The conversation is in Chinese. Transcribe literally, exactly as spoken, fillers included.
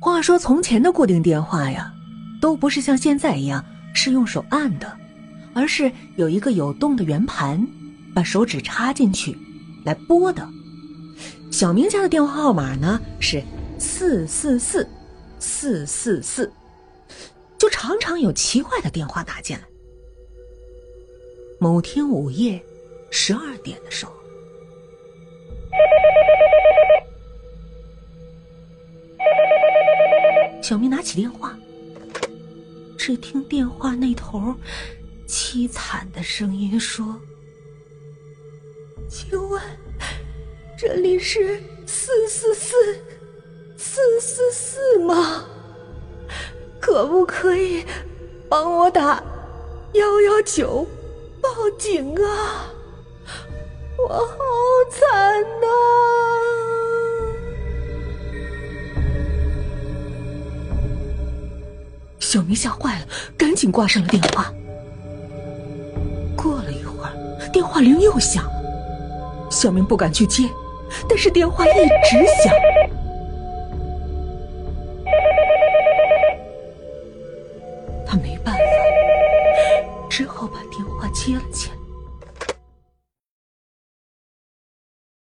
话说从前的固定电话呀，都不是像现在一样是用手按的，而是有一个有洞的圆盘，把手指插进去来拨的。小明家的电话号码呢是四四四四四四，就常常有奇怪的电话打进来。某天午夜十二点的时候，小明拿起电话，只听电话那头凄惨的声音说：“请问这里是四四四四四四吗？可不可以帮我打幺幺九报警啊？我好惨啊！”小明吓坏了，赶紧挂上了电话。过了一会儿，电话铃又响了，小明不敢去接，但是电话一直响。他没办法，只好把电话接了起来。